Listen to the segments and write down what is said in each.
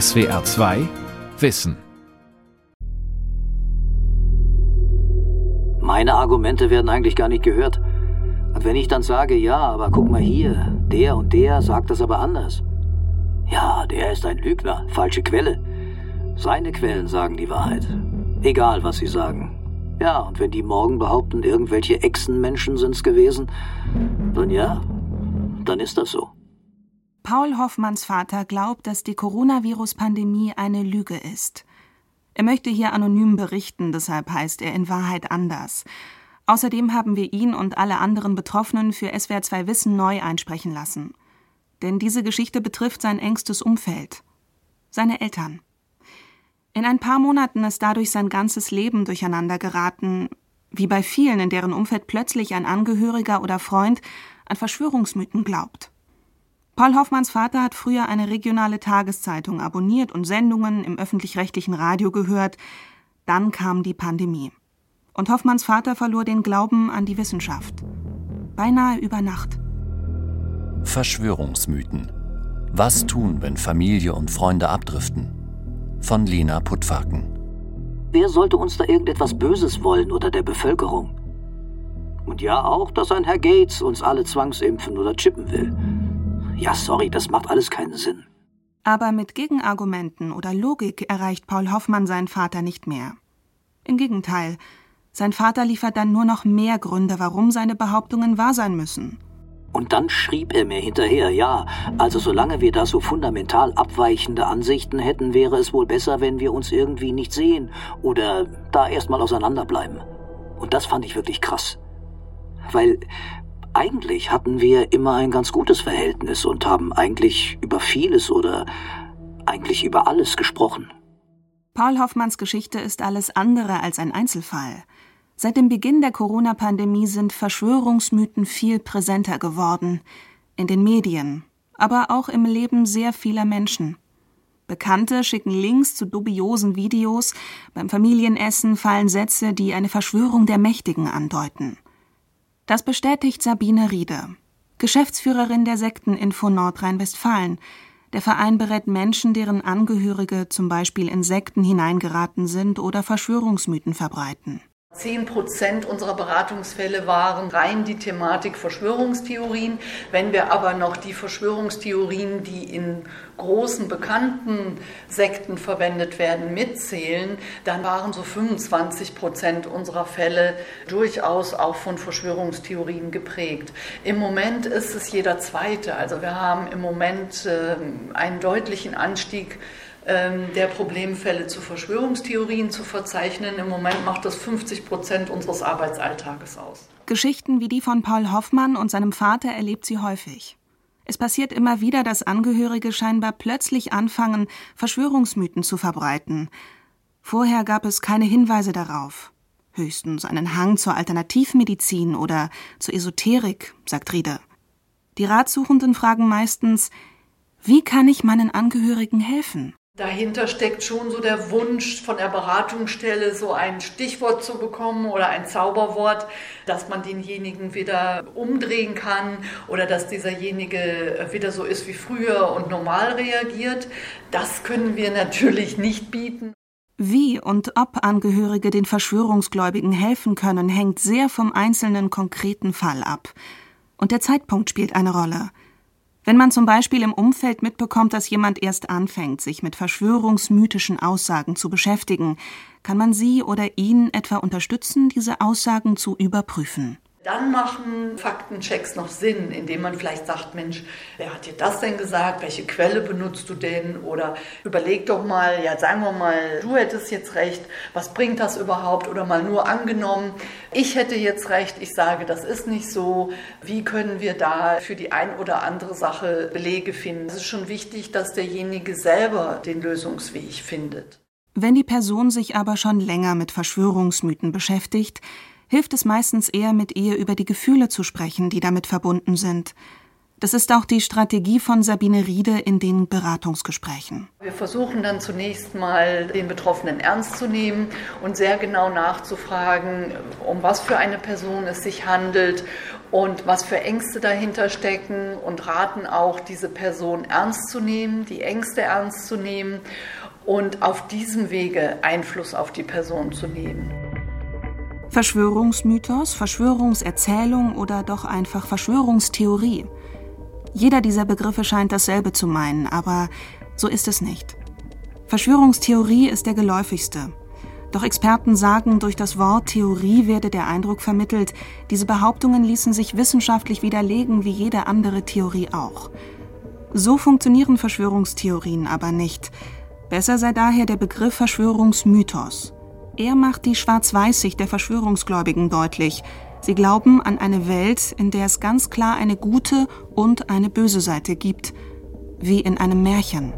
SWR 2 Wissen. Meine Argumente werden eigentlich gar nicht gehört. Und wenn ich dann sage, ja, aber guck mal hier, der und der sagt das aber anders. Ja, der ist ein Lügner, falsche Quelle. Seine Quellen sagen die Wahrheit. Egal, was sie sagen. Ja, und wenn die morgen behaupten, irgendwelche Echsenmenschen sind's gewesen, dann ja, dann ist das so. Paul Hoffmanns Vater glaubt, dass die Coronavirus-Pandemie eine Lüge ist. Er möchte hier anonym berichten, deshalb heißt er in Wahrheit anders. Außerdem haben wir ihn und alle anderen Betroffenen für SWR 2 Wissen neu einsprechen lassen. Denn diese Geschichte betrifft sein engstes Umfeld, seine Eltern. In ein paar Monaten ist dadurch sein ganzes Leben durcheinander geraten, wie bei vielen, in deren Umfeld plötzlich ein Angehöriger oder Freund an Verschwörungsmythen glaubt. Paul Hoffmanns Vater hat früher eine regionale Tageszeitung abonniert und Sendungen im öffentlich-rechtlichen Radio gehört. Dann kam die Pandemie. Und Hoffmanns Vater verlor den Glauben an die Wissenschaft. Beinahe über Nacht. Verschwörungsmythen. Was tun, wenn Familie und Freunde abdriften? Von Lena Puttfaken. Wer sollte uns da irgendetwas Böses wollen oder der Bevölkerung? Und ja auch, dass ein Herr Gates uns alle zwangsimpfen oder chippen will. Ja, sorry, das macht alles keinen Sinn. Aber mit Gegenargumenten oder Logik erreicht Paul Hoffmann seinen Vater nicht mehr. Im Gegenteil, sein Vater liefert dann nur noch mehr Gründe, warum seine Behauptungen wahr sein müssen. Und dann schrieb er mir hinterher, ja, also solange wir da so fundamental abweichende Ansichten hätten, wäre es wohl besser, wenn wir uns irgendwie nicht sehen oder da erstmal auseinanderbleiben. Und das fand ich wirklich krass. Weil eigentlich hatten wir immer ein ganz gutes Verhältnis und haben eigentlich über vieles oder eigentlich über alles gesprochen. Paul Hoffmanns Geschichte ist alles andere als ein Einzelfall. Seit dem Beginn der Corona-Pandemie sind Verschwörungsmythen viel präsenter geworden. In den Medien, aber auch im Leben sehr vieler Menschen. Bekannte schicken Links zu dubiosen Videos. Beim Familienessen fallen Sätze, die eine Verschwörung der Mächtigen andeuten. Das bestätigt Sabine Rieder, Geschäftsführerin der Sekteninfo Nordrhein-Westfalen. Der Verein berät Menschen, deren Angehörige zum Beispiel in Sekten hineingeraten sind oder Verschwörungsmythen verbreiten. 10% unserer Beratungsfälle waren rein die Thematik Verschwörungstheorien. Wenn wir aber noch die Verschwörungstheorien, die in großen, bekannten Sekten verwendet werden, mitzählen, dann waren so 25% unserer Fälle durchaus auch von Verschwörungstheorien geprägt. Im Moment ist es jeder Zweite. Also wir haben im Moment einen deutlichen Anstieg der Problemfälle zu Verschwörungstheorien zu verzeichnen. Im Moment macht das 50% unseres Arbeitsalltages aus. Geschichten wie die von Paul Hoffmann und seinem Vater erlebt sie häufig. Es passiert immer wieder, dass Angehörige scheinbar plötzlich anfangen, Verschwörungsmythen zu verbreiten. Vorher gab es keine Hinweise darauf. Höchstens einen Hang zur Alternativmedizin oder zur Esoterik, sagt Rieder. Die Ratsuchenden fragen meistens, wie kann ich meinen Angehörigen helfen? Dahinter steckt schon so der Wunsch, von der Beratungsstelle so ein Stichwort zu bekommen oder ein Zauberwort, dass man denjenigen wieder umdrehen kann oder dass dieserjenige wieder so ist wie früher und normal reagiert. Das können wir natürlich nicht bieten. Wie und ob Angehörige den Verschwörungsgläubigen helfen können, hängt sehr vom einzelnen konkreten Fall ab. Und der Zeitpunkt spielt eine Rolle. Wenn man zum Beispiel im Umfeld mitbekommt, dass jemand erst anfängt, sich mit verschwörungsmythischen Aussagen zu beschäftigen, kann man sie oder ihn etwa unterstützen, diese Aussagen zu überprüfen. Dann machen Faktenchecks noch Sinn, indem man vielleicht sagt, Mensch, wer hat dir das denn gesagt? Welche Quelle benutzt du denn? Oder überleg doch mal, ja sagen wir mal, du hättest jetzt recht, was bringt das überhaupt? Oder mal nur angenommen, ich hätte jetzt recht, ich sage, das ist nicht so. Wie können wir da für die ein oder andere Sache Belege finden? Es ist schon wichtig, dass derjenige selber den Lösungsweg findet. Wenn die Person sich aber schon länger mit Verschwörungsmythen beschäftigt, hilft es meistens eher, mit ihr über die Gefühle zu sprechen, die damit verbunden sind. Das ist auch die Strategie von Sabine Rieder in den Beratungsgesprächen. Wir versuchen dann zunächst mal, den Betroffenen ernst zu nehmen und sehr genau nachzufragen, um was für eine Person es sich handelt und was für Ängste dahinter stecken, und raten auch, diese Person ernst zu nehmen, die Ängste ernst zu nehmen und auf diesem Wege Einfluss auf die Person zu nehmen. Verschwörungsmythos, Verschwörungserzählung oder doch einfach Verschwörungstheorie. Jeder dieser Begriffe scheint dasselbe zu meinen, aber so ist es nicht. Verschwörungstheorie ist der geläufigste. Doch Experten sagen, durch das Wort Theorie werde der Eindruck vermittelt, diese Behauptungen ließen sich wissenschaftlich widerlegen, wie jede andere Theorie auch. So funktionieren Verschwörungstheorien aber nicht. Besser sei daher der Begriff Verschwörungsmythos. Er macht die Schwarz-Weißsicht der Verschwörungsgläubigen deutlich. Sie glauben an eine Welt, in der es ganz klar eine gute und eine böse Seite gibt, wie in einem Märchen.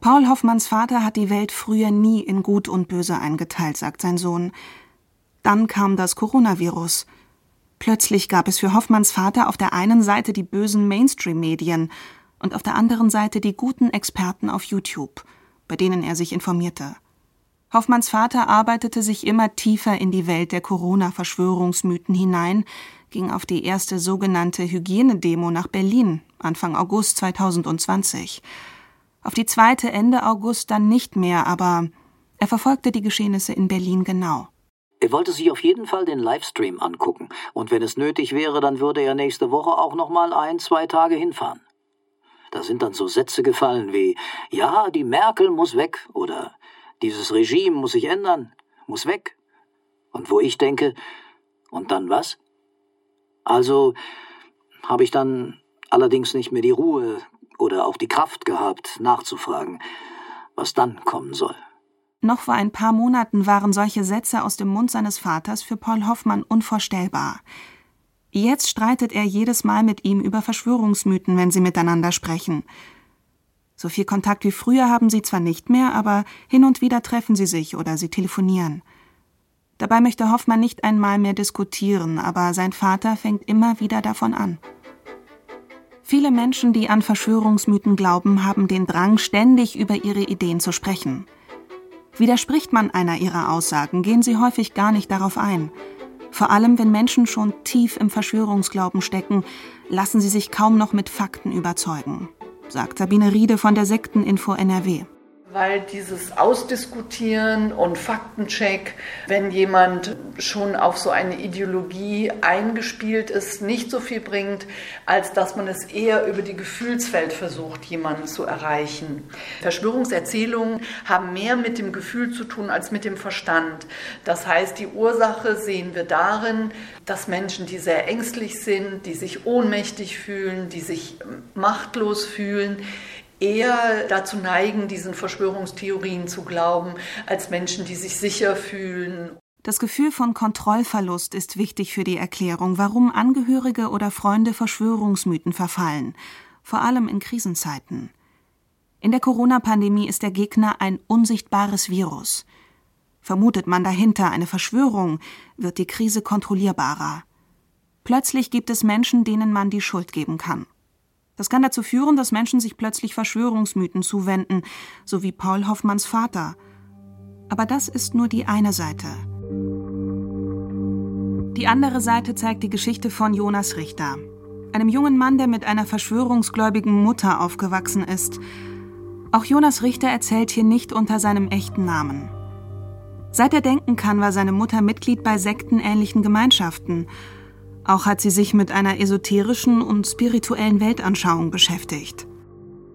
Paul Hoffmanns Vater hat die Welt früher nie in Gut und Böse eingeteilt, sagt sein Sohn. Dann kam das Coronavirus. Plötzlich gab es für Hoffmanns Vater auf der einen Seite die bösen Mainstream-Medien und auf der anderen Seite die guten Experten auf YouTube, bei denen er sich informierte. Hoffmanns Vater arbeitete sich immer tiefer in die Welt der Corona-Verschwörungsmythen hinein, ging auf die erste sogenannte Hygienedemo nach Berlin Anfang August 2020. Auf die zweite Ende August dann nicht mehr, aber er verfolgte die Geschehnisse in Berlin genau. Er wollte sich auf jeden Fall den Livestream angucken, und wenn es nötig wäre, dann würde er nächste Woche auch noch mal 1-2 Tage hinfahren. Da sind dann so Sätze gefallen wie, ja, die Merkel muss weg, oder dieses Regime muss sich ändern, muss weg. Und wo ich denke, und dann was? Also habe ich dann allerdings nicht mehr die Ruhe oder auch die Kraft gehabt, nachzufragen, was dann kommen soll. Noch vor ein paar Monaten waren solche Sätze aus dem Mund seines Vaters für Paul Hoffmann unvorstellbar. Jetzt streitet er jedes Mal mit ihm über Verschwörungsmythen, wenn sie miteinander sprechen. So viel Kontakt wie früher haben sie zwar nicht mehr, aber hin und wieder treffen sie sich oder sie telefonieren. Dabei möchte Hoffmann nicht einmal mehr diskutieren, aber sein Vater fängt immer wieder davon an. Viele Menschen, die an Verschwörungsmythen glauben, haben den Drang, ständig über ihre Ideen zu sprechen. Widerspricht man einer ihrer Aussagen, gehen sie häufig gar nicht darauf ein. Vor allem, wenn Menschen schon tief im Verschwörungsglauben stecken, lassen sie sich kaum noch mit Fakten überzeugen, sagt Sabine Rieder von der Sekteninfo NRW. Weil dieses Ausdiskutieren und Faktencheck, wenn jemand schon auf so eine Ideologie eingespielt ist, nicht so viel bringt, als dass man es eher über die Gefühlswelt versucht, jemanden zu erreichen. Verschwörungserzählungen haben mehr mit dem Gefühl zu tun als mit dem Verstand. Das heißt, die Ursache sehen wir darin, dass Menschen, die sehr ängstlich sind, die sich ohnmächtig fühlen, die sich machtlos fühlen, eher dazu neigen, diesen Verschwörungstheorien zu glauben, als Menschen, die sich sicher fühlen. Das Gefühl von Kontrollverlust ist wichtig für die Erklärung, warum Angehörige oder Freunde Verschwörungsmythen verfallen, vor allem in Krisenzeiten. In der Corona-Pandemie ist der Gegner ein unsichtbares Virus. Vermutet man dahinter eine Verschwörung, wird die Krise kontrollierbarer. Plötzlich gibt es Menschen, denen man die Schuld geben kann. Das kann dazu führen, dass Menschen sich plötzlich Verschwörungsmythen zuwenden, so wie Paul Hoffmanns Vater. Aber das ist nur die eine Seite. Die andere Seite zeigt die Geschichte von Jonas Richter, einem jungen Mann, der mit einer verschwörungsgläubigen Mutter aufgewachsen ist. Auch Jonas Richter erzählt hier nicht unter seinem echten Namen. Seit er denken kann, war seine Mutter Mitglied bei sektenähnlichen Gemeinschaften. Auch hat sie sich mit einer esoterischen und spirituellen Weltanschauung beschäftigt.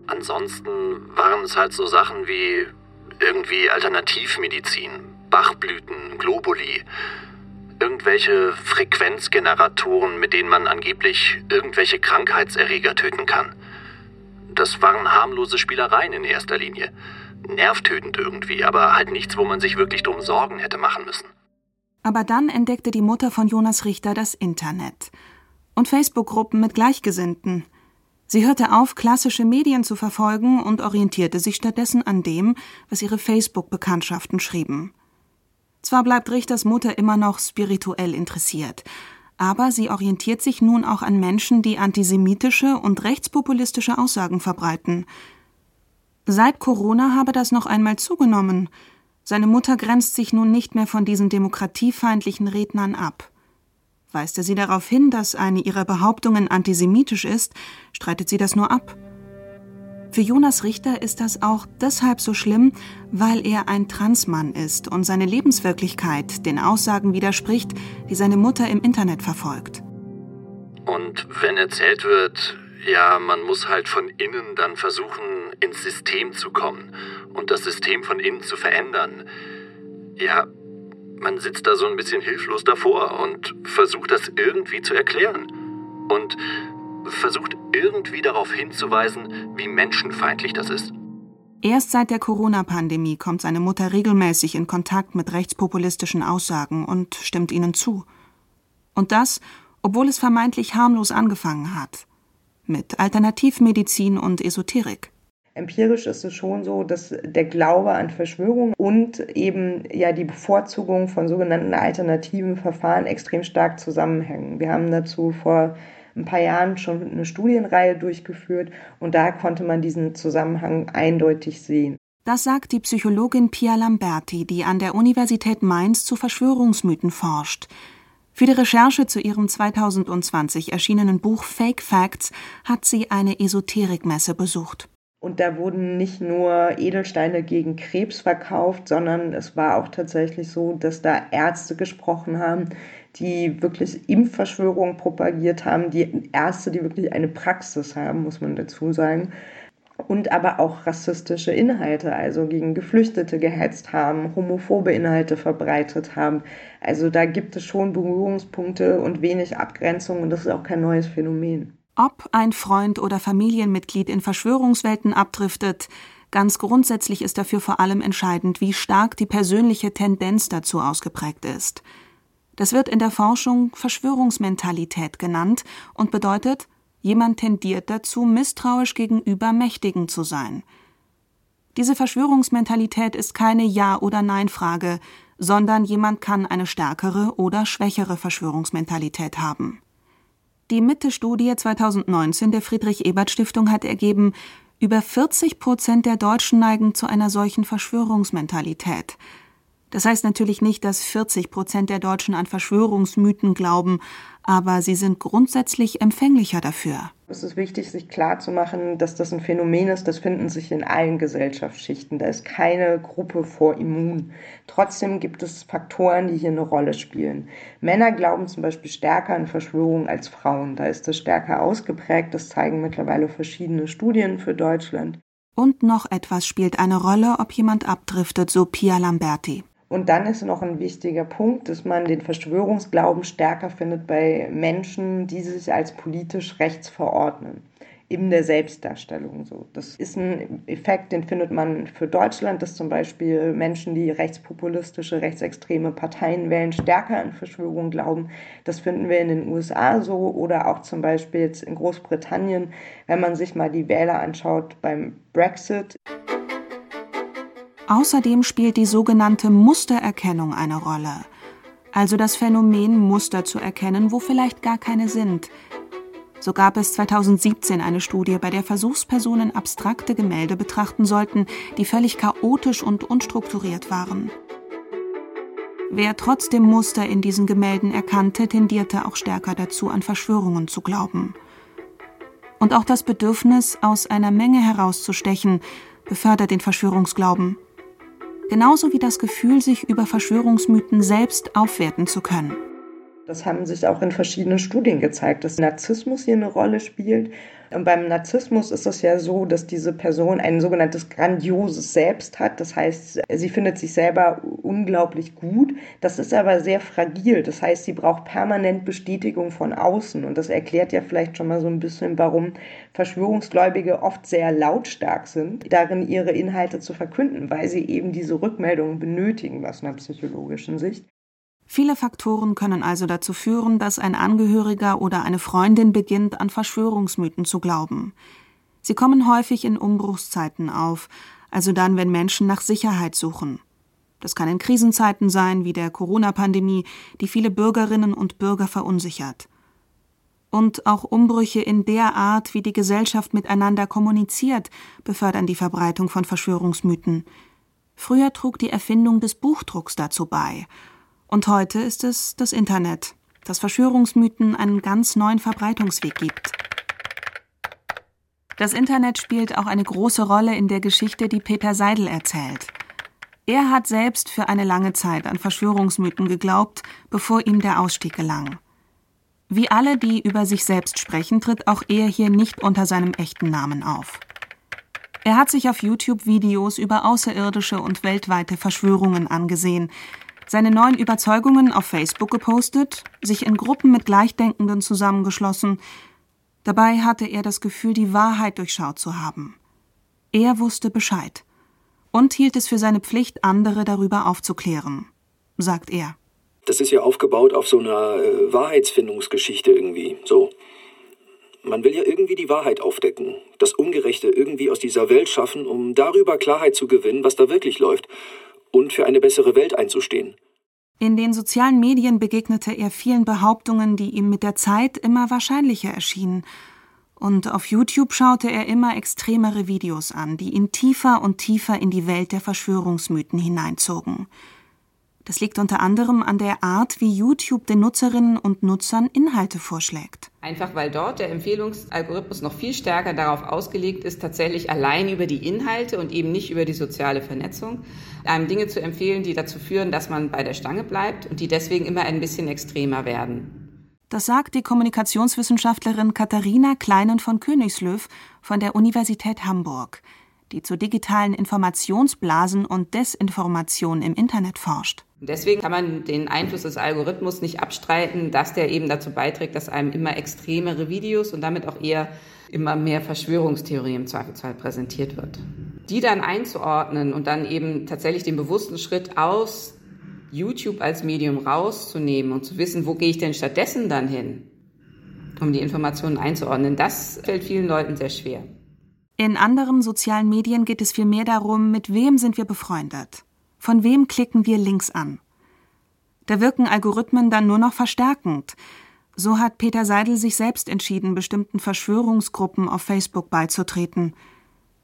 Ansonsten waren es halt so Sachen wie irgendwie Alternativmedizin, Bachblüten, Globuli, irgendwelche Frequenzgeneratoren, mit denen man angeblich irgendwelche Krankheitserreger töten kann. Das waren harmlose Spielereien in erster Linie. Nervtötend irgendwie, aber halt nichts, wo man sich wirklich drum Sorgen hätte machen müssen. Aber dann entdeckte die Mutter von Jonas Richter das Internet und Facebook-Gruppen mit Gleichgesinnten. Sie hörte auf, klassische Medien zu verfolgen und orientierte sich stattdessen an dem, was ihre Facebook-Bekanntschaften schrieben. Zwar bleibt Richters Mutter immer noch spirituell interessiert, aber sie orientiert sich nun auch an Menschen, die antisemitische und rechtspopulistische Aussagen verbreiten. Seit Corona habe das noch einmal zugenommen. Seine Mutter grenzt sich nun nicht mehr von diesen demokratiefeindlichen Rednern ab. Weist er sie darauf hin, dass eine ihrer Behauptungen antisemitisch ist, streitet sie das nur ab. Für Jonas Richter ist das auch deshalb so schlimm, weil er ein Transmann ist und seine Lebenswirklichkeit den Aussagen widerspricht, die seine Mutter im Internet verfolgt. Und wenn erzählt wird, ja, man muss halt von innen dann versuchen, ins System zu kommen und das System von innen zu verändern, ja, man sitzt da so ein bisschen hilflos davor und versucht das irgendwie zu erklären und versucht irgendwie darauf hinzuweisen, wie menschenfeindlich das ist. Erst seit der Corona-Pandemie kommt seine Mutter regelmäßig in Kontakt mit rechtspopulistischen Aussagen und stimmt ihnen zu. Und das, obwohl es vermeintlich harmlos angefangen hat. Mit Alternativmedizin und Esoterik. Empirisch ist es schon so, dass der Glaube an Verschwörungen und eben ja die Bevorzugung von sogenannten alternativen Verfahren extrem stark zusammenhängen. Wir haben dazu vor ein paar Jahren schon eine Studienreihe durchgeführt und da konnte man diesen Zusammenhang eindeutig sehen. Das sagt die Psychologin Pia Lamberti, die an der Universität Mainz zu Verschwörungsmythen forscht. Für die Recherche zu ihrem 2020 erschienenen Buch Fake Facts hat sie eine Esoterikmesse besucht. Und da wurden nicht nur Edelsteine gegen Krebs verkauft, sondern es war auch tatsächlich so, dass da Ärzte gesprochen haben, die wirklich Impfverschwörungen propagiert haben, die Ärzte, die wirklich eine Praxis haben, muss man dazu sagen, und aber auch rassistische Inhalte, also gegen Geflüchtete gehetzt haben, homophobe Inhalte verbreitet haben. Also da gibt es schon Berührungspunkte und wenig Abgrenzung und das ist auch kein neues Phänomen. Ob ein Freund oder Familienmitglied in Verschwörungswelten abdriftet, ganz grundsätzlich ist dafür vor allem entscheidend, wie stark die persönliche Tendenz dazu ausgeprägt ist. Das wird in der Forschung Verschwörungsmentalität genannt und bedeutet, jemand tendiert dazu, misstrauisch gegenüber Mächtigen zu sein. Diese Verschwörungsmentalität ist keine Ja- oder Nein-Frage, sondern jemand kann eine stärkere oder schwächere Verschwörungsmentalität haben. Die Mitte-Studie 2019 der Friedrich-Ebert-Stiftung hat ergeben, über 40% der Deutschen neigen zu einer solchen Verschwörungsmentalität. Das heißt natürlich nicht, dass 40% der Deutschen an Verschwörungsmythen glauben, aber sie sind grundsätzlich empfänglicher dafür. Es ist wichtig, sich klarzumachen, dass das ein Phänomen ist, das finden sich in allen Gesellschaftsschichten. Da ist keine Gruppe vor immun. Trotzdem gibt es Faktoren, die hier eine Rolle spielen. Männer glauben zum Beispiel stärker an Verschwörungen als Frauen. Da ist das stärker ausgeprägt. Das zeigen mittlerweile verschiedene Studien für Deutschland. Und noch etwas spielt eine Rolle, ob jemand abdriftet, so Pia Lamberti. Und dann ist noch ein wichtiger Punkt, dass man den Verschwörungsglauben stärker findet bei Menschen, die sich als politisch rechts verordnen, in der Selbstdarstellung so. Das ist ein Effekt, den findet man für Deutschland, dass zum Beispiel Menschen, die rechtspopulistische, rechtsextreme Parteien wählen, stärker an Verschwörungen glauben. Das finden wir in den USA so oder auch zum Beispiel jetzt in Großbritannien, wenn man sich mal die Wähler anschaut beim Brexit. Außerdem spielt die sogenannte Mustererkennung eine Rolle. Also das Phänomen, Muster zu erkennen, wo vielleicht gar keine sind. So gab es 2017 eine Studie, bei der Versuchspersonen abstrakte Gemälde betrachten sollten, die völlig chaotisch und unstrukturiert waren. Wer trotzdem Muster in diesen Gemälden erkannte, tendierte auch stärker dazu, an Verschwörungen zu glauben. Und auch das Bedürfnis, aus einer Menge herauszustechen, befördert den Verschwörungsglauben. Genauso wie das Gefühl, sich über Verschwörungsmythen selbst aufwerten zu können. Das haben sich auch in verschiedenen Studien gezeigt, dass Narzissmus hier eine Rolle spielt. Und beim Narzissmus ist es ja so, dass diese Person ein sogenanntes grandioses Selbst hat. Das heißt, sie findet sich selber unglaublich gut. Das ist aber sehr fragil. Das heißt, sie braucht permanent Bestätigung von außen. Und das erklärt ja vielleicht schon mal so ein bisschen, warum Verschwörungsgläubige oft sehr lautstark sind, darin ihre Inhalte zu verkünden, weil sie eben diese Rückmeldungen benötigen aus einer psychologischen Sicht. Viele Faktoren können also dazu führen, dass ein Angehöriger oder eine Freundin beginnt, an Verschwörungsmythen zu glauben. Sie kommen häufig in Umbruchszeiten auf, also dann, wenn Menschen nach Sicherheit suchen. Das kann in Krisenzeiten sein, wie der Corona-Pandemie, die viele Bürgerinnen und Bürger verunsichert. Und auch Umbrüche in der Art, wie die Gesellschaft miteinander kommuniziert, befördern die Verbreitung von Verschwörungsmythen. Früher trug die Erfindung des Buchdrucks dazu bei. Und heute ist es das Internet, das Verschwörungsmythen einen ganz neuen Verbreitungsweg gibt. Das Internet spielt auch eine große Rolle in der Geschichte, die Peter Seidel erzählt. Er hat selbst für eine lange Zeit an Verschwörungsmythen geglaubt, bevor ihm der Ausstieg gelang. Wie alle, die über sich selbst sprechen, tritt auch er hier nicht unter seinem echten Namen auf. Er hat sich auf YouTube Videos über außerirdische und weltweite Verschwörungen angesehen, seine neuen Überzeugungen auf Facebook gepostet, sich in Gruppen mit Gleichdenkenden zusammengeschlossen. Dabei hatte er das Gefühl, die Wahrheit durchschaut zu haben. Er wusste Bescheid und hielt es für seine Pflicht, andere darüber aufzuklären, sagt er. Das ist ja aufgebaut auf so einer Wahrheitsfindungsgeschichte irgendwie. So. Man will ja irgendwie die Wahrheit aufdecken, das Ungerechte irgendwie aus dieser Welt schaffen, um darüber Klarheit zu gewinnen, was da wirklich läuft und für eine bessere Welt einzustehen. In den sozialen Medien begegnete er vielen Behauptungen, die ihm mit der Zeit immer wahrscheinlicher erschienen. Und auf YouTube schaute er immer extremere Videos an, die ihn tiefer und tiefer in die Welt der Verschwörungsmythen hineinzogen. Das liegt unter anderem an der Art, wie YouTube den Nutzerinnen und Nutzern Inhalte vorschlägt. Einfach weil dort der Empfehlungsalgorithmus noch viel stärker darauf ausgelegt ist, tatsächlich allein über die Inhalte und eben nicht über die soziale Vernetzung, einem Dinge zu empfehlen, die dazu führen, dass man bei der Stange bleibt und die deswegen immer ein bisschen extremer werden. Das sagt die Kommunikationswissenschaftlerin Katharina Kleinen von Königslöw von der Universität Hamburg, die zu digitalen Informationsblasen und Desinformation im Internet forscht. Deswegen kann man den Einfluss des Algorithmus nicht abstreiten, dass der eben dazu beiträgt, dass einem immer extremere Videos und damit auch eher immer mehr Verschwörungstheorien im Zweifelsfall präsentiert wird. Die dann einzuordnen und dann eben tatsächlich den bewussten Schritt aus YouTube als Medium rauszunehmen und zu wissen, wo gehe ich denn stattdessen dann hin, um die Informationen einzuordnen, das fällt vielen Leuten sehr schwer. In anderen sozialen Medien geht es vielmehr darum, mit wem sind wir befreundet? Von wem klicken wir Links an? Da wirken Algorithmen dann nur noch verstärkend. So hat Peter Seidel sich selbst entschieden, bestimmten Verschwörungsgruppen auf Facebook beizutreten.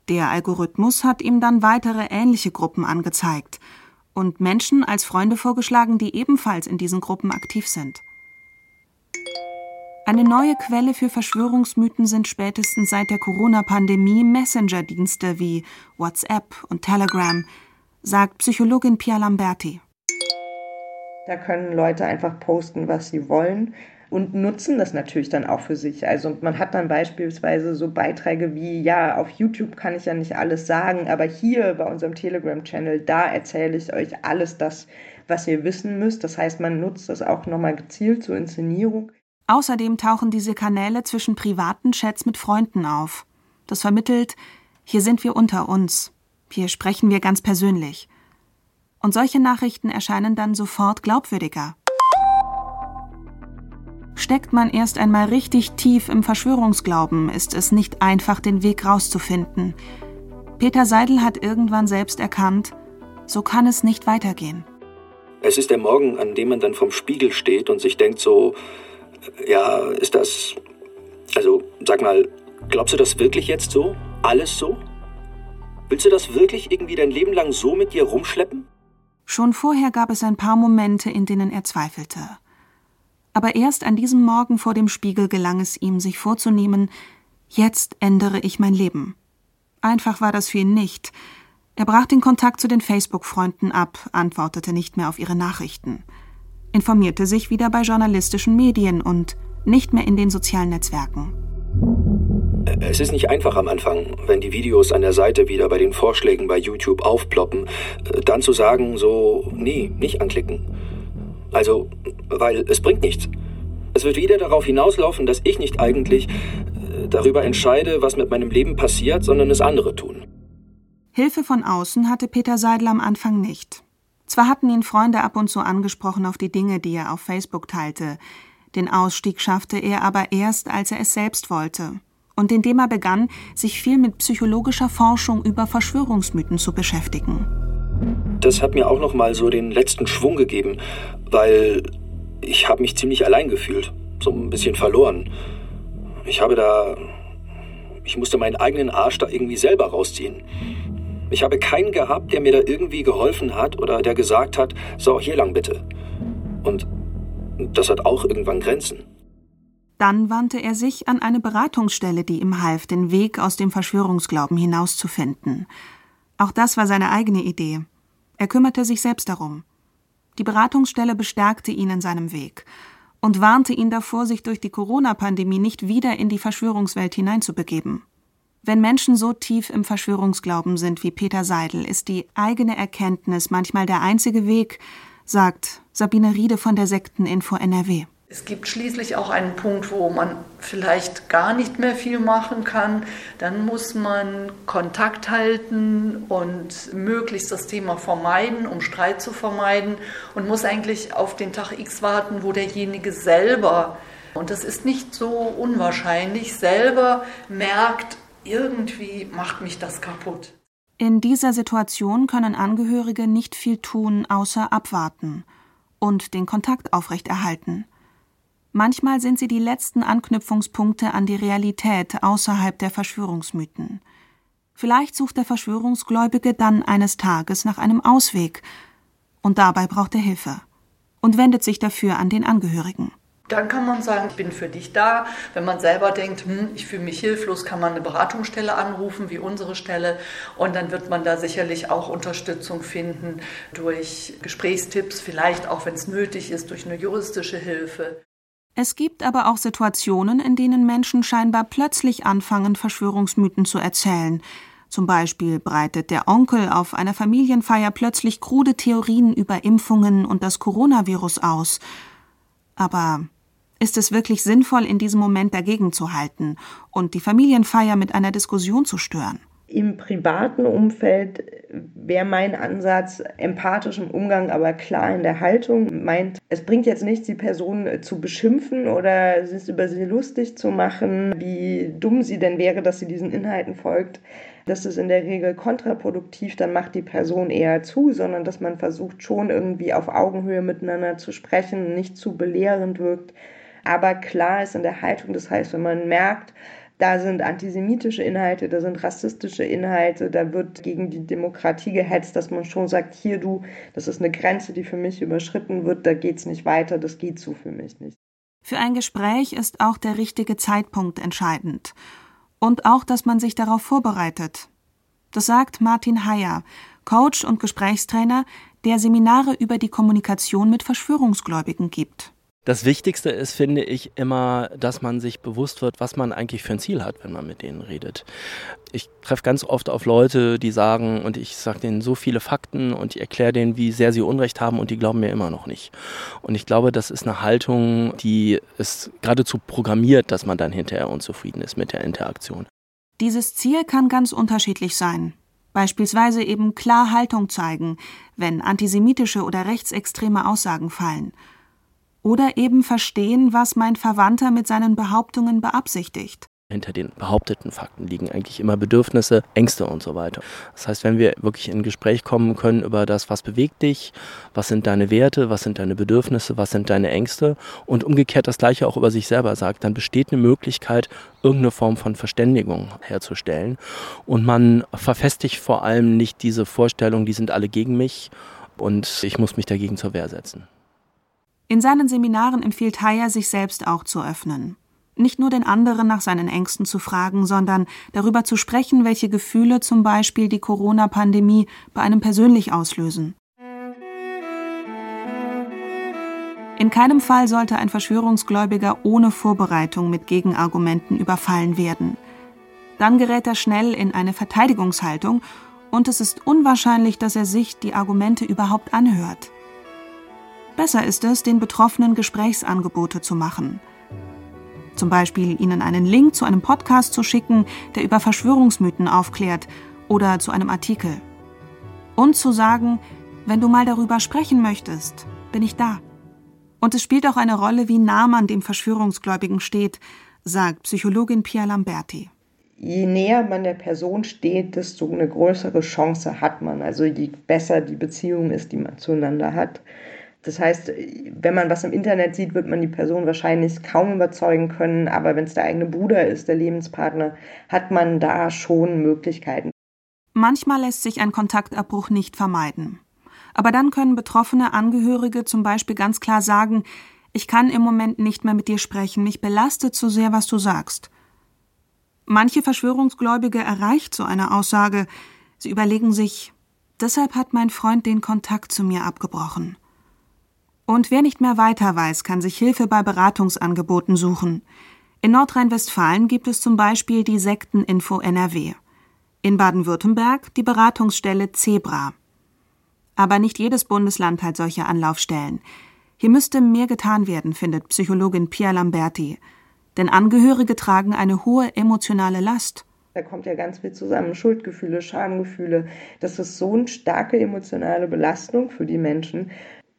Der Algorithmus hat ihm dann weitere ähnliche Gruppen angezeigt und Menschen als Freunde vorgeschlagen, die ebenfalls in diesen Gruppen aktiv sind. Eine neue Quelle für Verschwörungsmythen sind spätestens seit der Corona-Pandemie Messenger-Dienste wie WhatsApp und Telegram, sagt Psychologin Pia Lamberti. Da können Leute einfach posten, was sie wollen und nutzen das natürlich dann auch für sich. Also man hat dann beispielsweise so Beiträge wie, ja, auf YouTube kann ich ja nicht alles sagen, aber hier bei unserem Telegram-Channel, da erzähle ich euch alles das, was ihr wissen müsst. Das heißt, man nutzt das auch nochmal gezielt zur Inszenierung. Außerdem tauchen diese Kanäle zwischen privaten Chats mit Freunden auf. Das vermittelt, hier sind wir unter uns, hier sprechen wir ganz persönlich. Und solche Nachrichten erscheinen dann sofort glaubwürdiger. Steckt man erst einmal richtig tief im Verschwörungsglauben, ist es nicht einfach, den Weg rauszufinden. Peter Seidel hat irgendwann selbst erkannt, so kann es nicht weitergehen. Es ist der Morgen, an dem man dann vorm Spiegel steht und sich denkt so, ja, ist das, also sag mal, glaubst du das wirklich jetzt so? Alles so? Willst du das wirklich irgendwie dein Leben lang so mit dir rumschleppen? Schon vorher gab es ein paar Momente, in denen er zweifelte. Aber erst an diesem Morgen vor dem Spiegel gelang es ihm, sich vorzunehmen, jetzt ändere ich mein Leben. Einfach war das für ihn nicht. Er brach den Kontakt zu den Facebook-Freunden ab, antwortete nicht mehr auf ihre Nachrichten, informierte sich wieder bei journalistischen Medien und nicht mehr in den sozialen Netzwerken. Es ist nicht einfach am Anfang, wenn die Videos an der Seite wieder bei den Vorschlägen bei YouTube aufploppen, dann zu sagen, so, nee, nicht anklicken. Also, weil es bringt nichts. Es wird wieder darauf hinauslaufen, dass ich nicht eigentlich darüber entscheide, was mit meinem Leben passiert, sondern es andere tun. Hilfe von außen hatte Peter Seidel am Anfang nicht. Zwar hatten ihn Freunde ab und zu angesprochen auf die Dinge, die er auf Facebook teilte. Den Ausstieg schaffte er aber erst, als er es selbst wollte. Und indem er begann, sich viel mit psychologischer Forschung über Verschwörungsmythen zu beschäftigen. Das hat mir auch nochmal so den letzten Schwung gegeben, weil ich habe mich ziemlich allein gefühlt, so ein bisschen verloren. Ich musste meinen eigenen Arsch da irgendwie selber rausziehen. Ich habe keinen gehabt, der mir da irgendwie geholfen hat oder der gesagt hat, so, hier lang bitte. Und das hat auch irgendwann Grenzen. Dann wandte er sich an eine Beratungsstelle, die ihm half, den Weg aus dem Verschwörungsglauben hinauszufinden. Auch das war seine eigene Idee. Er kümmerte sich selbst darum. Die Beratungsstelle bestärkte ihn in seinem Weg und warnte ihn davor, sich durch die Corona-Pandemie nicht wieder in die Verschwörungswelt hineinzubegeben. Wenn Menschen so tief im Verschwörungsglauben sind wie Peter Seidel, ist die eigene Erkenntnis manchmal der einzige Weg, sagt Sabine Rieder von der Sekteninfo NRW. Es gibt schließlich auch einen Punkt, wo man vielleicht gar nicht mehr viel machen kann. Dann muss man Kontakt halten und möglichst das Thema vermeiden, um Streit zu vermeiden, und muss eigentlich auf den Tag X warten, wo derjenige selber, und das ist nicht so unwahrscheinlich, selber merkt, irgendwie macht mich das kaputt. In dieser Situation können Angehörige nicht viel tun, außer abwarten und den Kontakt aufrechterhalten. Manchmal sind sie die letzten Anknüpfungspunkte an die Realität außerhalb der Verschwörungsmythen. Vielleicht sucht der Verschwörungsgläubige dann eines Tages nach einem Ausweg, und dabei braucht er Hilfe und wendet sich dafür an den Angehörigen. Dann kann man sagen, ich bin für dich da. Wenn man selber denkt, ich fühle mich hilflos, kann man eine Beratungsstelle anrufen, wie unsere Stelle. Und dann wird man da sicherlich auch Unterstützung finden durch Gesprächstipps, vielleicht auch, wenn es nötig ist, durch eine juristische Hilfe. Es gibt aber auch Situationen, in denen Menschen scheinbar plötzlich anfangen, Verschwörungsmythen zu erzählen. Zum Beispiel breitet der Onkel auf einer Familienfeier plötzlich krude Theorien über Impfungen und das Coronavirus aus. Aber ist es wirklich sinnvoll, in diesem Moment dagegen zu halten und die Familienfeier mit einer Diskussion zu stören? Im privaten Umfeld wäre mein Ansatz empathisch im Umgang, aber klar in der Haltung. Meint, es bringt jetzt nichts, die Person zu beschimpfen oder sich über sie lustig zu machen, wie dumm sie denn wäre, dass sie diesen Inhalten folgt. Das ist in der Regel kontraproduktiv, dann macht die Person eher zu, sondern dass man versucht, schon irgendwie auf Augenhöhe miteinander zu sprechen, nicht zu belehrend wirkt. Aber klar ist in der Haltung, das heißt, wenn man merkt, da sind antisemitische Inhalte, da sind rassistische Inhalte, da wird gegen die Demokratie gehetzt, dass man schon sagt, hier du, das ist eine Grenze, die für mich überschritten wird, da geht's nicht weiter, das geht so für mich nicht. Für ein Gespräch ist auch der richtige Zeitpunkt entscheidend. Und auch, dass man sich darauf vorbereitet. Das sagt Martin Heyer, Coach und Gesprächstrainer, der Seminare über die Kommunikation mit Verschwörungsgläubigen gibt. Das Wichtigste ist, finde ich, immer, dass man sich bewusst wird, was man eigentlich für ein Ziel hat, wenn man mit denen redet. Ich treffe ganz oft auf Leute, die sagen, und ich sage denen so viele Fakten und ich erkläre denen, wie sehr sie Unrecht haben, und die glauben mir immer noch nicht. Und ich glaube, das ist eine Haltung, die ist geradezu programmiert, dass man dann hinterher unzufrieden ist mit der Interaktion. Dieses Ziel kann ganz unterschiedlich sein. Beispielsweise eben klar Haltung zeigen, wenn antisemitische oder rechtsextreme Aussagen fallen. Oder eben verstehen, was mein Verwandter mit seinen Behauptungen beabsichtigt. Hinter den behaupteten Fakten liegen eigentlich immer Bedürfnisse, Ängste und so weiter. Das heißt, wenn wir wirklich in ein Gespräch kommen können über das, was bewegt dich, was sind deine Werte, was sind deine Bedürfnisse, was sind deine Ängste, und umgekehrt das Gleiche auch über sich selber sagt, dann besteht eine Möglichkeit, irgendeine Form von Verständigung herzustellen. Und man verfestigt vor allem nicht diese Vorstellung, die sind alle gegen mich und ich muss mich dagegen zur Wehr setzen. In seinen Seminaren empfiehlt Heyer, sich selbst auch zu öffnen. Nicht nur den anderen nach seinen Ängsten zu fragen, sondern darüber zu sprechen, welche Gefühle zum Beispiel die Corona-Pandemie bei einem persönlich auslösen. In keinem Fall sollte ein Verschwörungsgläubiger ohne Vorbereitung mit Gegenargumenten überfallen werden. Dann gerät er schnell in eine Verteidigungshaltung und es ist unwahrscheinlich, dass er sich die Argumente überhaupt anhört. Besser ist es, den Betroffenen Gesprächsangebote zu machen. Zum Beispiel ihnen einen Link zu einem Podcast zu schicken, der über Verschwörungsmythen aufklärt, oder zu einem Artikel. Und zu sagen, wenn du mal darüber sprechen möchtest, bin ich da. Und es spielt auch eine Rolle, wie nah man dem Verschwörungsgläubigen steht, sagt Psychologin Pia Lamberti. je näher man der Person steht, desto eine größere Chance hat man. Also je besser die Beziehung ist, die man zueinander hat. Das heißt, wenn man was im Internet sieht, wird man die Person wahrscheinlich kaum überzeugen können. Aber wenn es der eigene Bruder ist, der Lebenspartner, hat man da schon Möglichkeiten. Manchmal lässt sich ein Kontaktabbruch nicht vermeiden. Aber dann können betroffene Angehörige zum Beispiel ganz klar sagen, ich kann im Moment nicht mehr mit dir sprechen, mich belastet so sehr, was du sagst. Manche Verschwörungsgläubige erreicht so eine Aussage. Sie überlegen sich, deshalb hat mein Freund den Kontakt zu mir abgebrochen. Und wer nicht mehr weiter weiß, kann sich Hilfe bei Beratungsangeboten suchen. In Nordrhein-Westfalen gibt es zum Beispiel die Sekteninfo NRW. In Baden-Württemberg die Beratungsstelle Zebra. Aber nicht jedes Bundesland hat solche Anlaufstellen. Hier müsste mehr getan werden, findet Psychologin Pia Lamberti. Denn Angehörige tragen eine hohe emotionale Last. Da kommt ja ganz viel zusammen. Schuldgefühle, Schamgefühle. Das ist so eine starke emotionale Belastung für die Menschen.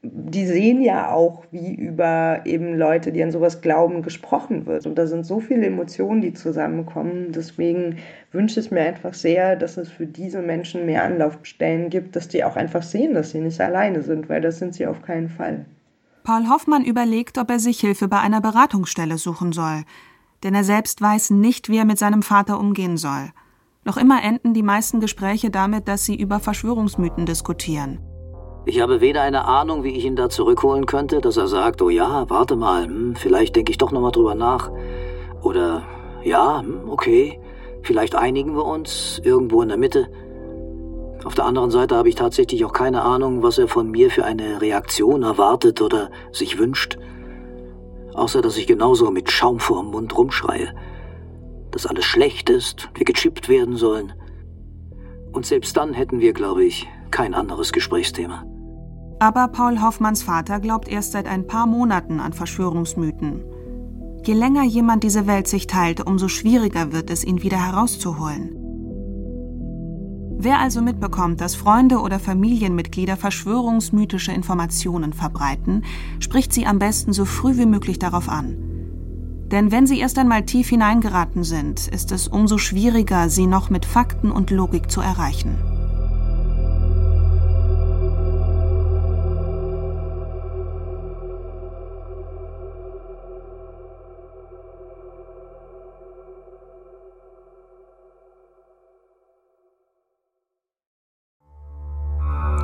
Die sehen ja auch, wie über eben Leute, die an sowas glauben, gesprochen wird. Und da sind so viele Emotionen, die zusammenkommen. Deswegen wünsche ich mir einfach sehr, dass es für diese Menschen mehr Anlaufstellen gibt, dass die auch einfach sehen, dass sie nicht alleine sind, weil das sind sie auf keinen Fall. Paul Hoffmann überlegt, ob er sich Hilfe bei einer Beratungsstelle suchen soll. Denn er selbst weiß nicht, wie er mit seinem Vater umgehen soll. Noch immer enden die meisten Gespräche damit, dass sie über Verschwörungsmythen diskutieren. Ich habe weder eine Ahnung, wie ich ihn da zurückholen könnte, dass er sagt, oh ja, warte mal, vielleicht denke ich doch nochmal drüber nach. Oder, ja, okay, vielleicht einigen wir uns irgendwo in der Mitte. Auf der anderen Seite habe ich tatsächlich auch keine Ahnung, was er von mir für eine Reaktion erwartet oder sich wünscht. Außer, dass ich genauso mit Schaum vor dem Mund rumschreie. Dass alles schlecht ist, wir gechippt werden sollen. Und selbst dann hätten wir, glaube ich, kein anderes Gesprächsthema. Aber Paul Hoffmanns Vater glaubt erst seit ein paar Monaten an Verschwörungsmythen. Je länger jemand diese Welt sich teilt, umso schwieriger wird es, ihn wieder herauszuholen. Wer also mitbekommt, dass Freunde oder Familienmitglieder verschwörungsmythische Informationen verbreiten, spricht sie am besten so früh wie möglich darauf an. Denn wenn sie erst einmal tief hineingeraten sind, ist es umso schwieriger, sie noch mit Fakten und Logik zu erreichen.